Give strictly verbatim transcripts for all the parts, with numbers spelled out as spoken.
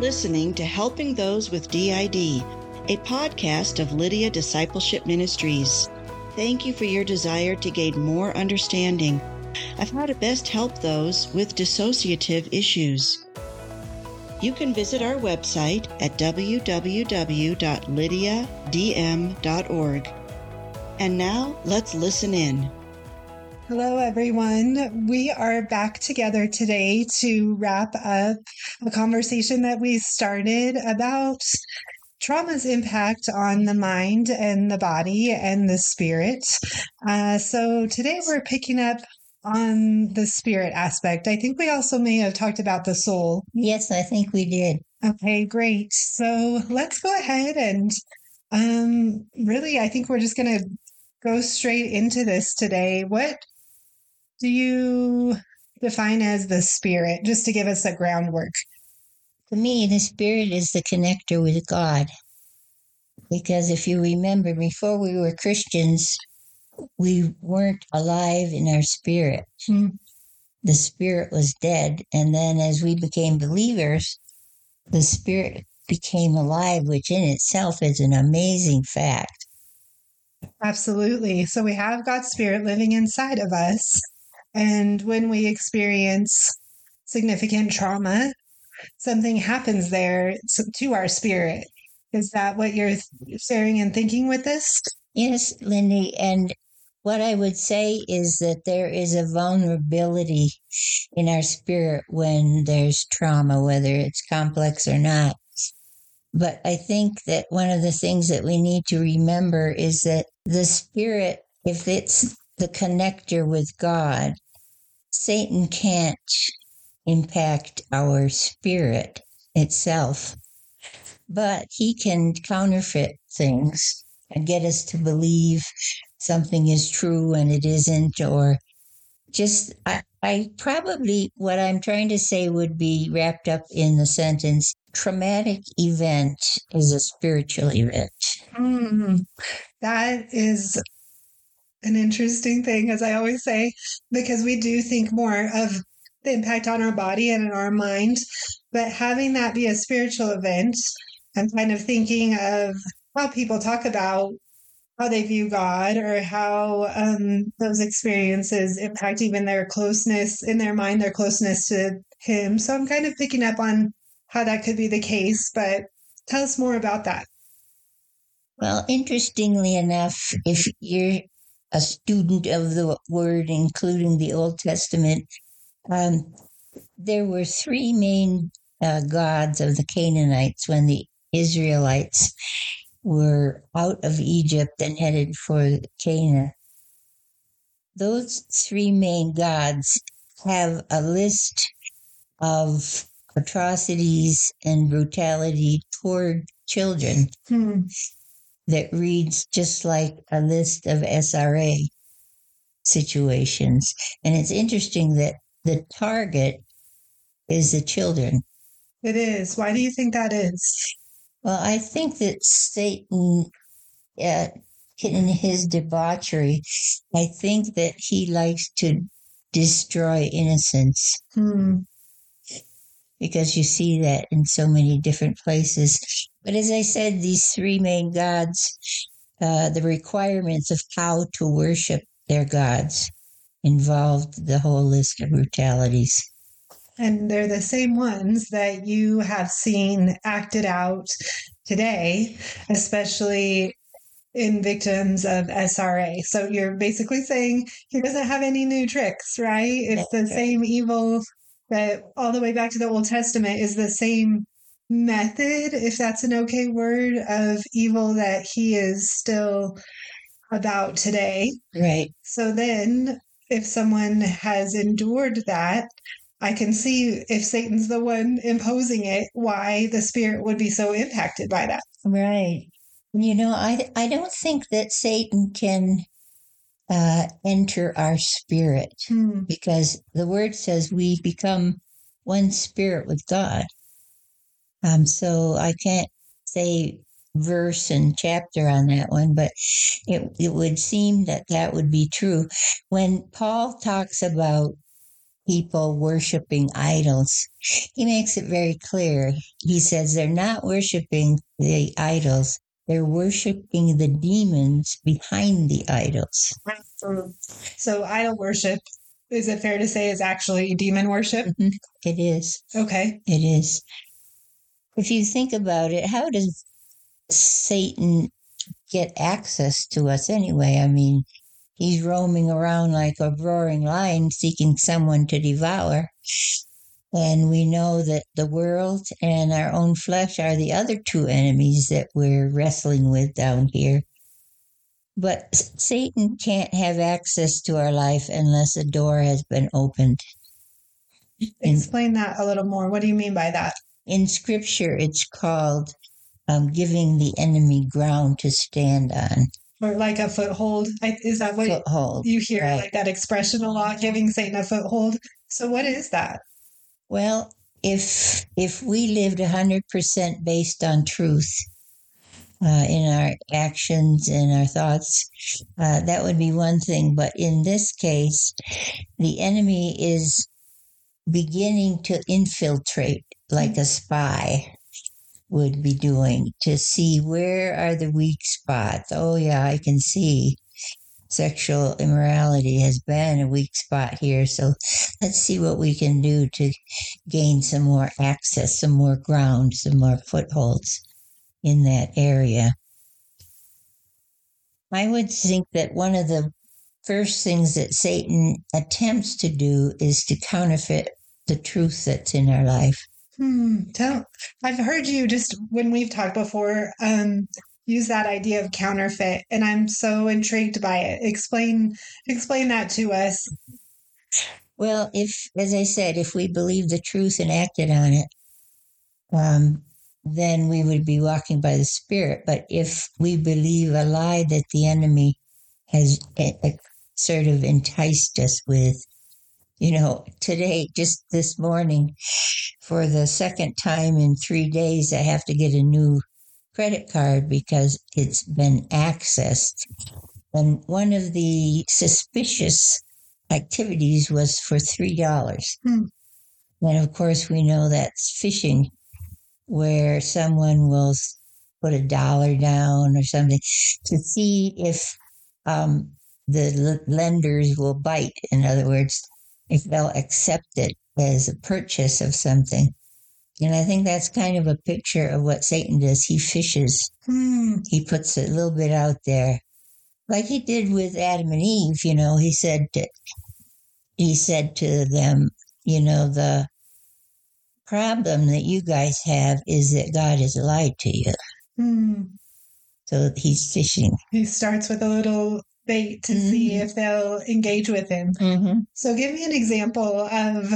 listening to Helping Those with D I D, a podcast of Lydia Discipleship Ministries. Thank you for your desire to gain more understanding of how to best help those with dissociative issues. You can visit our website at w w w dot lydia d m dot org. And now, let's listen in. Hello, everyone. We are back together today to wrap up a conversation that we started about trauma's impact on the mind and the body and the spirit. Uh, so today we're picking up on the spirit aspect. I think we also may have talked about the soul. Yes, I think we did. Okay, great. So let's go ahead and um, really, I think we're just going to go straight into this today. What do you define as the spirit, just to give us a groundwork? To me, the spirit is the connector with God. Because if you remember, before we were Christians, we weren't alive in our spirit. Hmm. The spirit was dead. And then as we became believers, the spirit became alive, which in itself is an amazing fact. Absolutely. So we have God's spirit living inside of us. And when we experience significant trauma, something happens there to our spirit. Is that what you're sharing and thinking with this? Yes, Lindy. And what I would say is that there is a vulnerability in our spirit when there's trauma, whether it's complex or not. But I think that one of the things that we need to remember is that the spirit, if it's the connector with God, Satan can't impact our spirit itself, but he can counterfeit things and get us to believe something is true and it isn't, or just, I, I probably, what I'm trying to say would be wrapped up in the sentence, traumatic event is a spiritual event. Mm-hmm. That is an interesting thing, as I always say, because we do think more of the impact on our body and in our mind, but having that be a spiritual event, I'm kind of thinking of how people talk about how they view God or how um, those experiences impact even their closeness in their mind, their closeness to him. So I'm kind of picking up on how that could be the case, but tell us more about that. Well, interestingly enough, if you're a student of the word, including the Old Testament, um, there were three main uh, gods of the Canaanites when the Israelites were out of Egypt and headed for Canaan. Those three main gods have a list of atrocities and brutality toward children hmm. that reads just like a list of S R A situations. And it's interesting that the target is the children. It is. Why do you think that is? Well, I think that Satan, uh, in his debauchery, I think that he likes to destroy innocence. Hmm. Because you see that in so many different places. But as I said, these three main gods, uh, the requirements of how to worship their gods involved the whole list of brutalities. And they're the same ones that you have seen acted out today, especially in victims of S R A. So you're basically saying he doesn't have any new tricks, right? It's the same evil that all the way back to the Old Testament is the same method, if that's an okay word, of evil that he is still about today. Right. So then if someone has endured that, I can see if Satan's the one imposing it, why the spirit would be so impacted by that. Right. You know, I, I don't think that Satan can uh, enter our spirit hmm. because the word says we become one spirit with God. Um, so I can't say verse and chapter on that one, but it, it would seem that that would be true. When Paul talks about people worshiping idols. He makes it very clear. He says they're not worshiping the idols. They're worshiping the demons behind the idols. So idol worship, is it fair to say, is actually demon worship? Mm-hmm. It is. Okay. It is. If you think about it, how does Satan get access to us anyway? I mean, he's roaming around like a roaring lion seeking someone to devour. And we know that the world and our own flesh are the other two enemies that we're wrestling with down here. But Satan can't have access to our life unless a door has been opened. Explain that a little more. What do you mean by that? In Scripture, it's called um, giving the enemy ground to stand on. Or like a foothold. Is that what foothold, you hear? Right. Like that expression a lot, giving Satan a foothold. So what is that? Well, if if we lived one hundred percent based on truth uh, in our actions and our thoughts, uh, that would be one thing. But in this case, the enemy is beginning to infiltrate like a spy would be doing to see where are the weak spots. Oh, yeah, I can see sexual immorality has been a weak spot here. So let's see what we can do to gain some more access, some more ground, some more footholds in that area. I would think that one of the first things that Satan attempts to do is to counterfeit the truth that's in our life. Hmm. Tell, I've heard you just when we've talked before, um, use that idea of counterfeit, and I'm so intrigued by it. Explain, explain that to us. Well, if, as I said, if we believed the truth and acted on it, um, then we would be walking by the Spirit. But if we believe a lie that the enemy has uh, sort of enticed us with, you know, today, just this morning, for the second time in three days, I have to get a new credit card because it's been accessed. And one of the suspicious activities was for three dollars. Hmm. And of course, we know that's phishing, where someone will put a dollar down or something to see if um, the l- lenders will bite. In other words, if they'll accept it as a purchase of something. And I think that's kind of a picture of what Satan does. He fishes. Hmm. He puts a little bit out there. Like he did with Adam and Eve, you know, he said to, he said to them, you know, the problem that you guys have is that God has lied to you. Hmm. So he's fishing. He starts with a little bait to mm-hmm. see if they'll engage with him. Mm-hmm. So give me an example of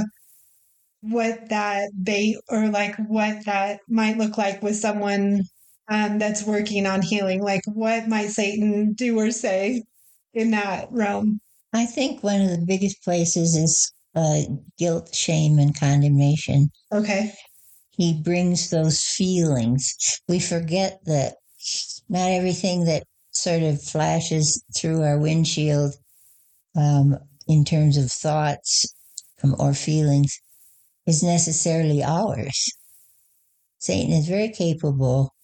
what that bait or like what that might look like with someone um, that's working on healing. Like what might Satan do or say in that realm? I think one of the biggest places is uh, guilt, shame, and condemnation. Okay. He brings those feelings. We forget that not everything that sort of flashes through our windshield um, in terms of thoughts or feelings is necessarily ours. Satan is very capable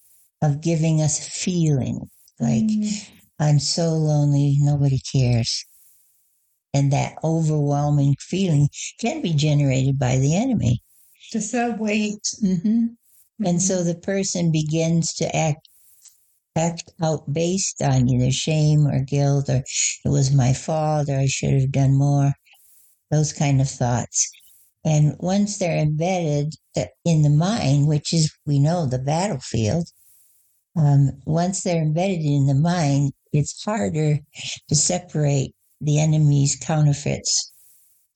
of giving us a feeling like, mm. I'm so lonely, nobody cares. And that overwhelming feeling can be generated by the enemy. Just that weight. Mm-hmm. Mm-hmm. And so the person begins to act act out based on either shame or guilt or it was my fault or I should have done more, those kind of thoughts. And once they're embedded in the mind, which is, we know, the battlefield, um, once they're embedded in the mind, it's harder to separate the enemy's counterfeits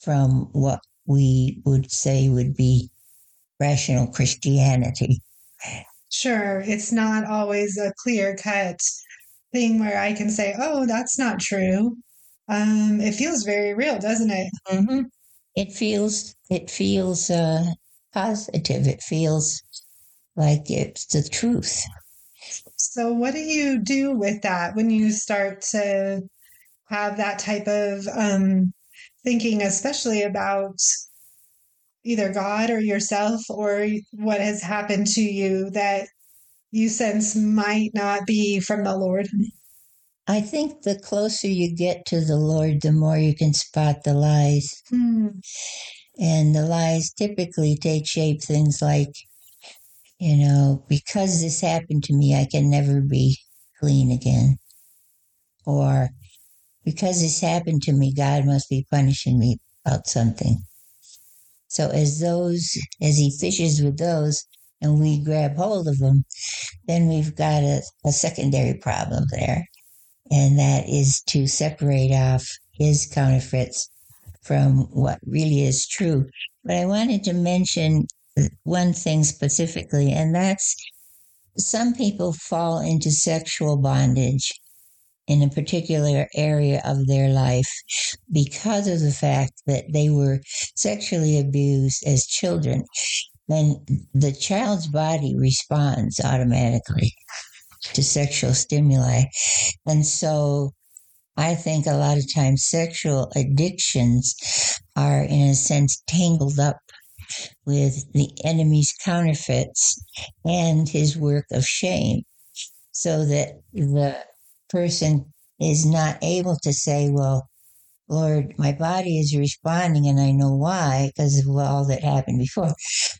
from what we would say would be rational Christianity. Sure, it's not always a clear-cut thing where I can say, oh, that's not true. Um, it feels very real, doesn't it? Mm-hmm. It feels it feels uh, positive. It feels like it's the truth. So what do you do with that when you start to have that type of um, thinking especially about either God or yourself or what has happened to you that you sense might not be from the Lord? I think the closer you get to the Lord, the more you can spot the lies. Hmm. And the lies typically take shape things like, you know, because this happened to me, I can never be clean again. Or because this happened to me, God must be punishing me about something. So as those, as he fishes with those and we grab hold of them, then we've got a, a secondary problem there. And that is to separate off his counterfeits from what really is true. But I wanted to mention one thing specifically, and that's some people fall into sexual bondage in a particular area of their life because of the fact that they were sexually abused as children. Then the child's body responds automatically to sexual stimuli. And so I think a lot of times sexual addictions are, in a sense, tangled up with the enemy's counterfeits and his work of shame, so that the person is not able to say, well, Lord, my body is responding and I know why because of all that happened before.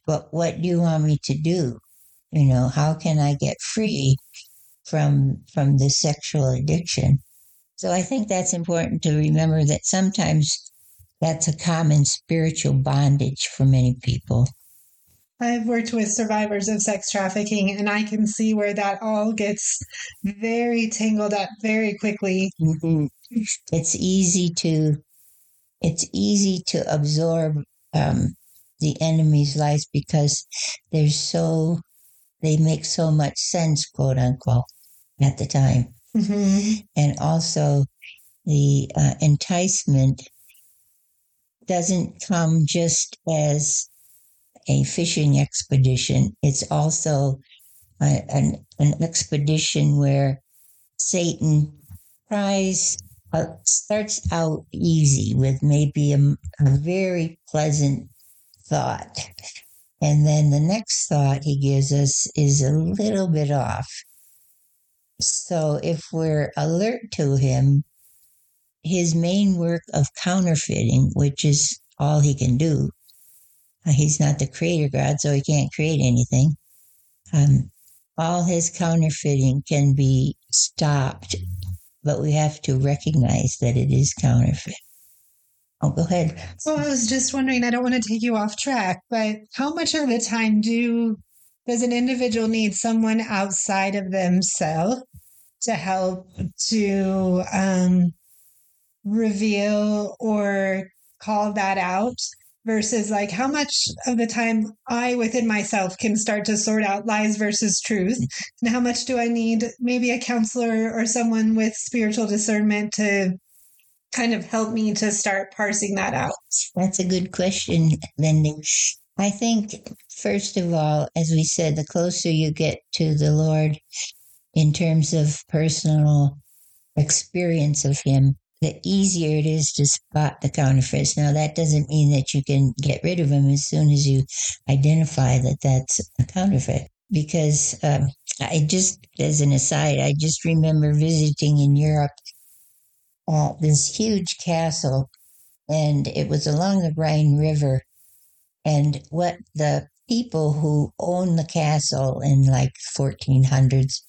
But what do you want me to do? You know, how can I get free from from the sexual addiction? So I think that's important to remember, that sometimes that's a common spiritual bondage for many people. I've worked with survivors of sex trafficking, and I can see where that all gets very tangled up very quickly. Mm-hmm. It's easy to it's easy to absorb um, the enemy's lies because they're so they make so much sense, quote unquote, at the time. Mm-hmm. And also the uh, enticement doesn't come just as a fishing expedition. It's also a, an, an expedition where Satan tries, uh, starts out easy with maybe a, a very pleasant thought. And then the next thought he gives us is a little bit off. So if we're alert to him, his main work of counterfeiting, which is all he can do. He's not the creator God, so he can't create anything. Um, all his counterfeiting can be stopped, but we have to recognize that it is counterfeit. Oh, go ahead. Well, I was just wondering, I don't want to take you off track, but how much of the time do does an individual need someone outside of themselves to help to... Um, reveal or call that out versus like how much of the time I within myself can start to sort out lies versus truth, and how much do I need maybe a counselor or someone with spiritual discernment to kind of help me to start parsing that out? That's a good question, Lindy. I think, first of all, as we said, the closer you get to the Lord in terms of personal experience of him, the easier it is to spot the counterfeits. Now, that doesn't mean that you can get rid of them as soon as you identify that that's a counterfeit. Because um, I just, as an aside, I just remember visiting in Europe uh, this huge castle, and it was along the Rhine River. And what the people who owned the castle in like fourteen hundreds,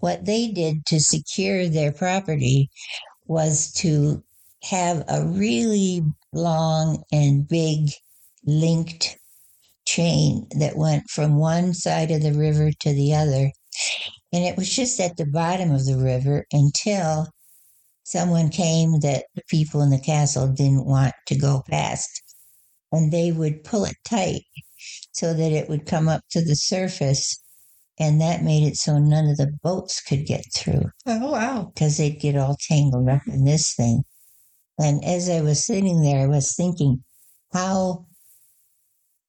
what they did to secure their property was to have a really long and big linked chain that went from one side of the river to the other. And it was just at the bottom of the river until someone came that the people in the castle didn't want to go past. And they would pull it tight so that it would come up to the surface. And that made it so none of the boats could get through. Oh, wow. Because they'd get all tangled up in this thing. And as I was sitting there, I was thinking how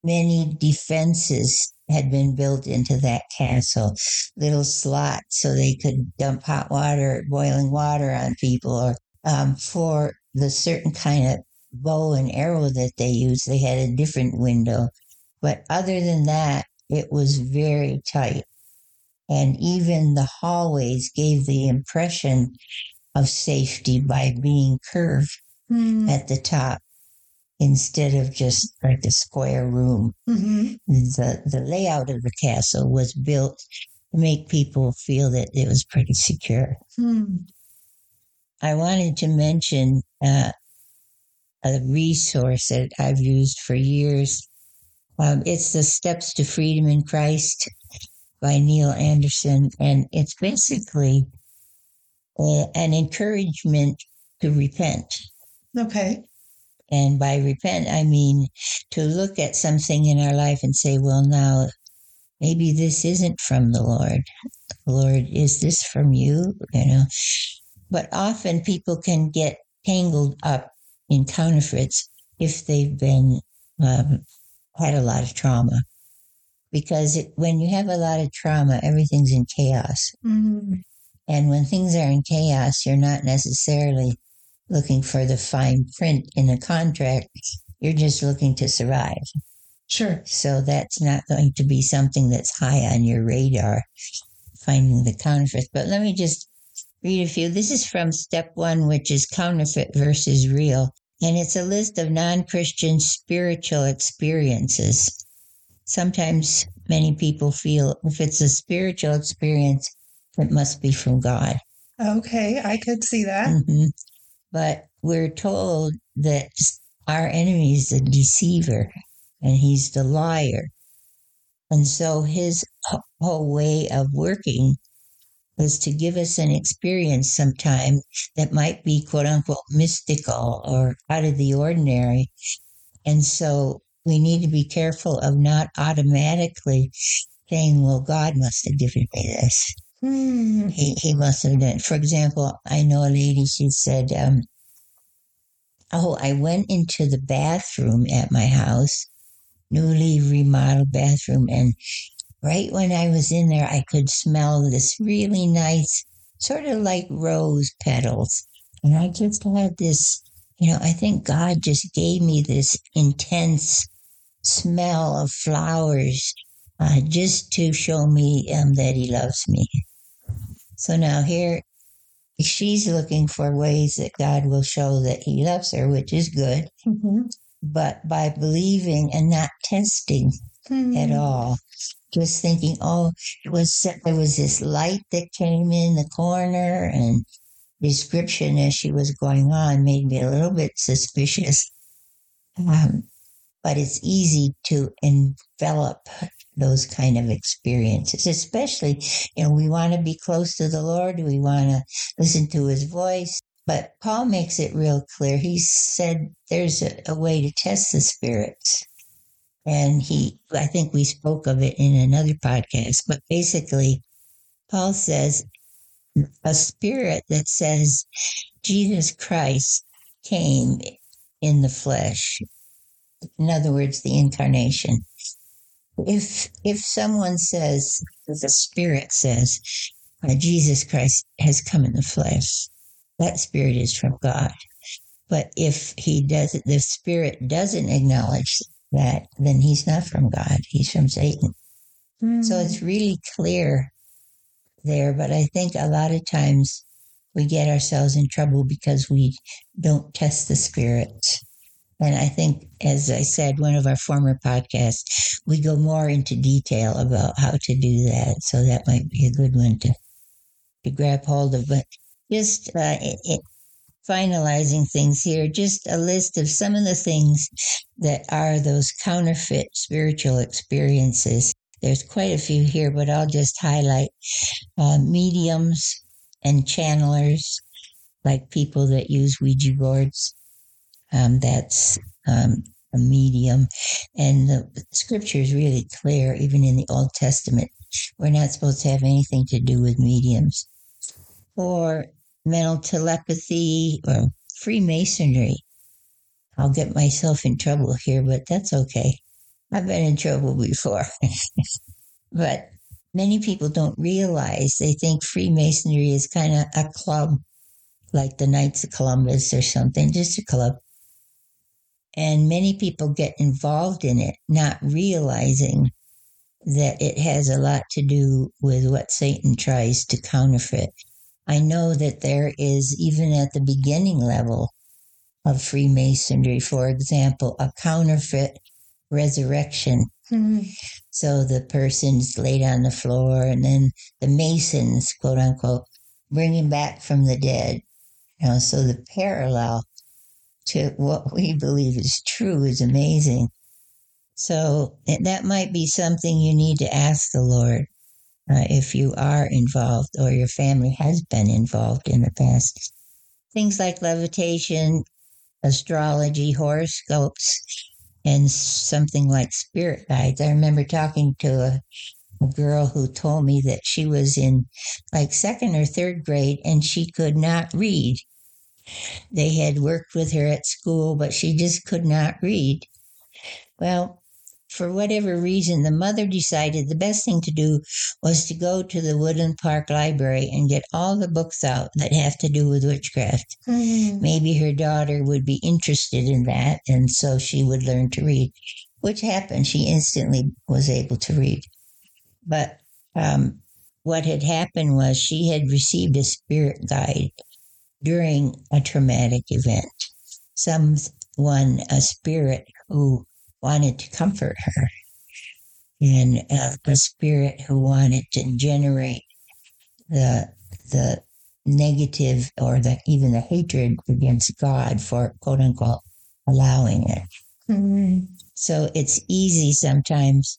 many defenses had been built into that castle. Little slots so they could dump hot water, boiling water on people, or um, for the certain kind of bow and arrow that they used. They had a different window. But other than that, it was very tight. And even the hallways gave the impression of safety by being curved mm. at the top instead of just like a square room. Mm-hmm. The, the layout of the castle was built to make people feel that it was pretty secure. Mm. I wanted to mention uh, a resource that I've used for years. Um, it's the Steps to Freedom in Christ by Neil Anderson, and it's basically uh, an encouragement to repent. Okay. And by repent, I mean to look at something in our life and say, well, now, maybe this isn't from the Lord. Lord, is this from you? You know. But often people can get tangled up in counterfeits if they've been um, had a lot of trauma. Because it, when you have a lot of trauma, everything's in chaos. Mm-hmm. And when things are in chaos, you're not necessarily looking for the fine print in a contract. You're just looking to survive. Sure. So that's not going to be something that's high on your radar, finding the counterfeit. But let me just read a few. This is from step one, which is counterfeit versus real. And it's a list of non-Christian spiritual experiences. Sometimes many people feel if it's a spiritual experience, it must be from God. Okay, I could see that. Mm-hmm. But we're told that our enemy is the deceiver and he's the liar. And so his whole way of working is to give us an experience sometime that might be quote unquote mystical or out of the ordinary. And so we need to be careful of not automatically saying, well, God must have given me this. Hmm. He, he must have done. For example, I know a lady, she said, um, oh, I went into the bathroom at my house, newly remodeled bathroom, and right when I was in there, I could smell this really nice, sort of like rose petals. And I just had this, you know, I think God just gave me this intense smell of flowers uh, just to show me um, that he loves me. So now here, she's looking for ways that God will show that he loves her, which is good. Mm-hmm. But by believing and not testing mm-hmm. at all, just thinking, oh, it was there was this light that came in the corner, and description as she was going on made me a little bit suspicious. Um, but it's easy to envelop those kind of experiences, especially, you know, we want to be close to the Lord. We want to listen to his voice. But Paul makes it real clear. He said there's a, a way to test the spirits. And he, I think we spoke of it in another podcast, but basically Paul says a spirit that says Jesus Christ came in the flesh. In other words, the incarnation. If if someone says, the spirit says, Jesus Christ has come in the flesh, that spirit is from God. But if he doesn't, the spirit doesn't acknowledge that, then he's not from God. He's from Satan. Mm. So it's really clear there. But I think a lot of times we get ourselves in trouble because we don't test the spirits. And I think, as I said, one of our former podcasts, we go more into detail about how to do that. So that might be a good one to, to grab hold of. But just uh, it, it, finalizing things here, just a list of some of the things that are those counterfeit spiritual experiences. There's quite a few here, but I'll just highlight uh, mediums and channelers, like people that use Ouija boards. Um, that's um, a medium. And the scripture is really clear, even in the Old Testament. We're not supposed to have anything to do with mediums. Or mental telepathy or Freemasonry. I'll get myself in trouble here, but that's okay. I've been in trouble before. But many people don't realize, they think Freemasonry is kind of a club, like the Knights of Columbus or something, just a club. And many people get involved in it, not realizing that it has a lot to do with what Satan tries to counterfeit. I know that there is, even at the beginning level of Freemasonry, for example, a counterfeit resurrection. Mm-hmm. So the person's laid on the floor, and then the Masons, quote unquote, bring him back from the dead. You know, so the parallel to what we believe is true is amazing. So that might be something you need to ask the Lord uh, if you are involved or your family has been involved in the past. Things like levitation, astrology, horoscopes, and something like spirit guides. I remember talking to a, a girl who told me that she was in like second or third grade and she could not read. They had worked with her at school, but she just could not read. Well, for whatever reason, the mother decided the best thing to do was to go to the Woodland Park Library and get all the books out that have to do with witchcraft. Mm-hmm. Maybe her daughter would be interested in that, and so she would learn to read, which happened. She instantly was able to read. But um, what had happened was she had received a spirit guide during a traumatic event. Someone, a spirit who wanted to comfort her, and uh, a spirit who wanted to generate the the negative or the even the hatred against God for, quote unquote, allowing it. Mm-hmm. So it's easy sometimes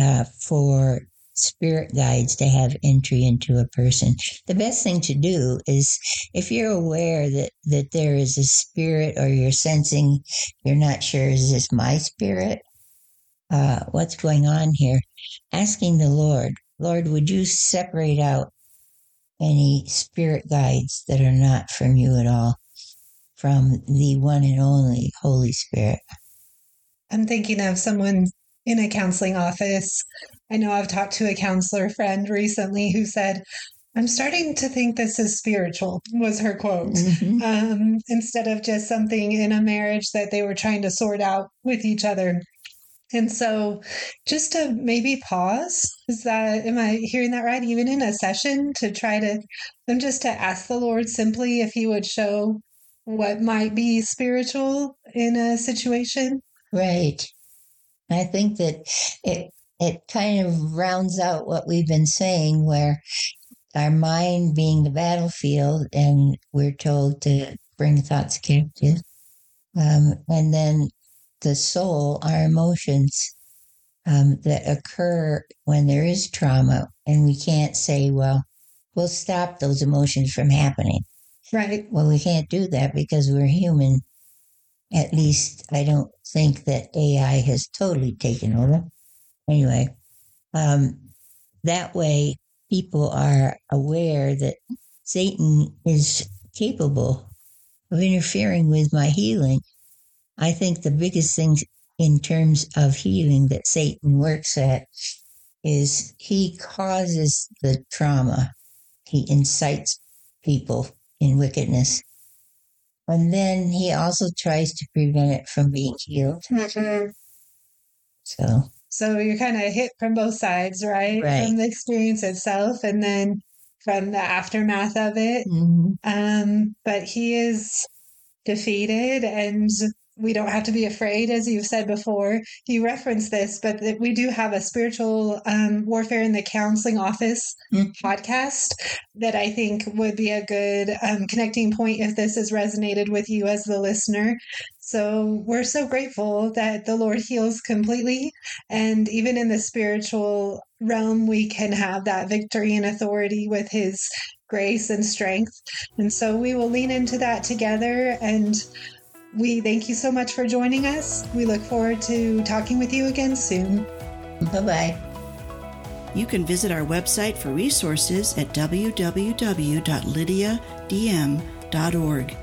uh, for spirit guides to have entry into a person. The best thing to do is, if you're aware that, that there is a spirit or you're sensing, you're not sure, is this my spirit? Uh, what's going on here? Asking the Lord, Lord, would you separate out any spirit guides that are not from you at all, from the one and only Holy Spirit? I'm thinking of someone in a counseling office. I know I've talked to a counselor friend recently who said, I'm starting to think this is spiritual, was her quote, mm-hmm. um, instead of just something in a marriage that they were trying to sort out with each other. And so just to maybe pause, is that, am I hearing that right? Even in a session to try to, I'm just to ask the Lord simply if he would show what might be spiritual in a situation. Right. I think that it, It kind of rounds out what we've been saying, where our mind being the battlefield, and we're told to bring thoughts captive. Um, and then the soul, our emotions um, that occur when there is trauma. And we can't say, well, we'll stop those emotions from happening. Right. Well, we can't do that because we're human. At least I don't think that A I has totally taken over. Anyway, um, that way people are aware that Satan is capable of interfering with my healing. I think the biggest thing in terms of healing that Satan works at is he causes the trauma. He incites people in wickedness. And then he also tries to prevent it from being healed. Mm-hmm. So... So you're kind of hit from both sides, right? right? From the experience itself and then from the aftermath of it. Mm-hmm. Um, but he is defeated, and we don't have to be afraid, as you've said before. You referenced this, but we do have a spiritual um, warfare in the counseling office mm-hmm. podcast that I think would be a good um, connecting point if this has resonated with you as the listener. So we're so grateful that the Lord heals completely. And even in the spiritual realm, we can have that victory and authority with his grace and strength. And so we will lean into that together. And we thank you so much for joining us. We look forward to talking with you again soon. Bye-bye. You can visit our website for resources at w w w dot lydia d m dot org.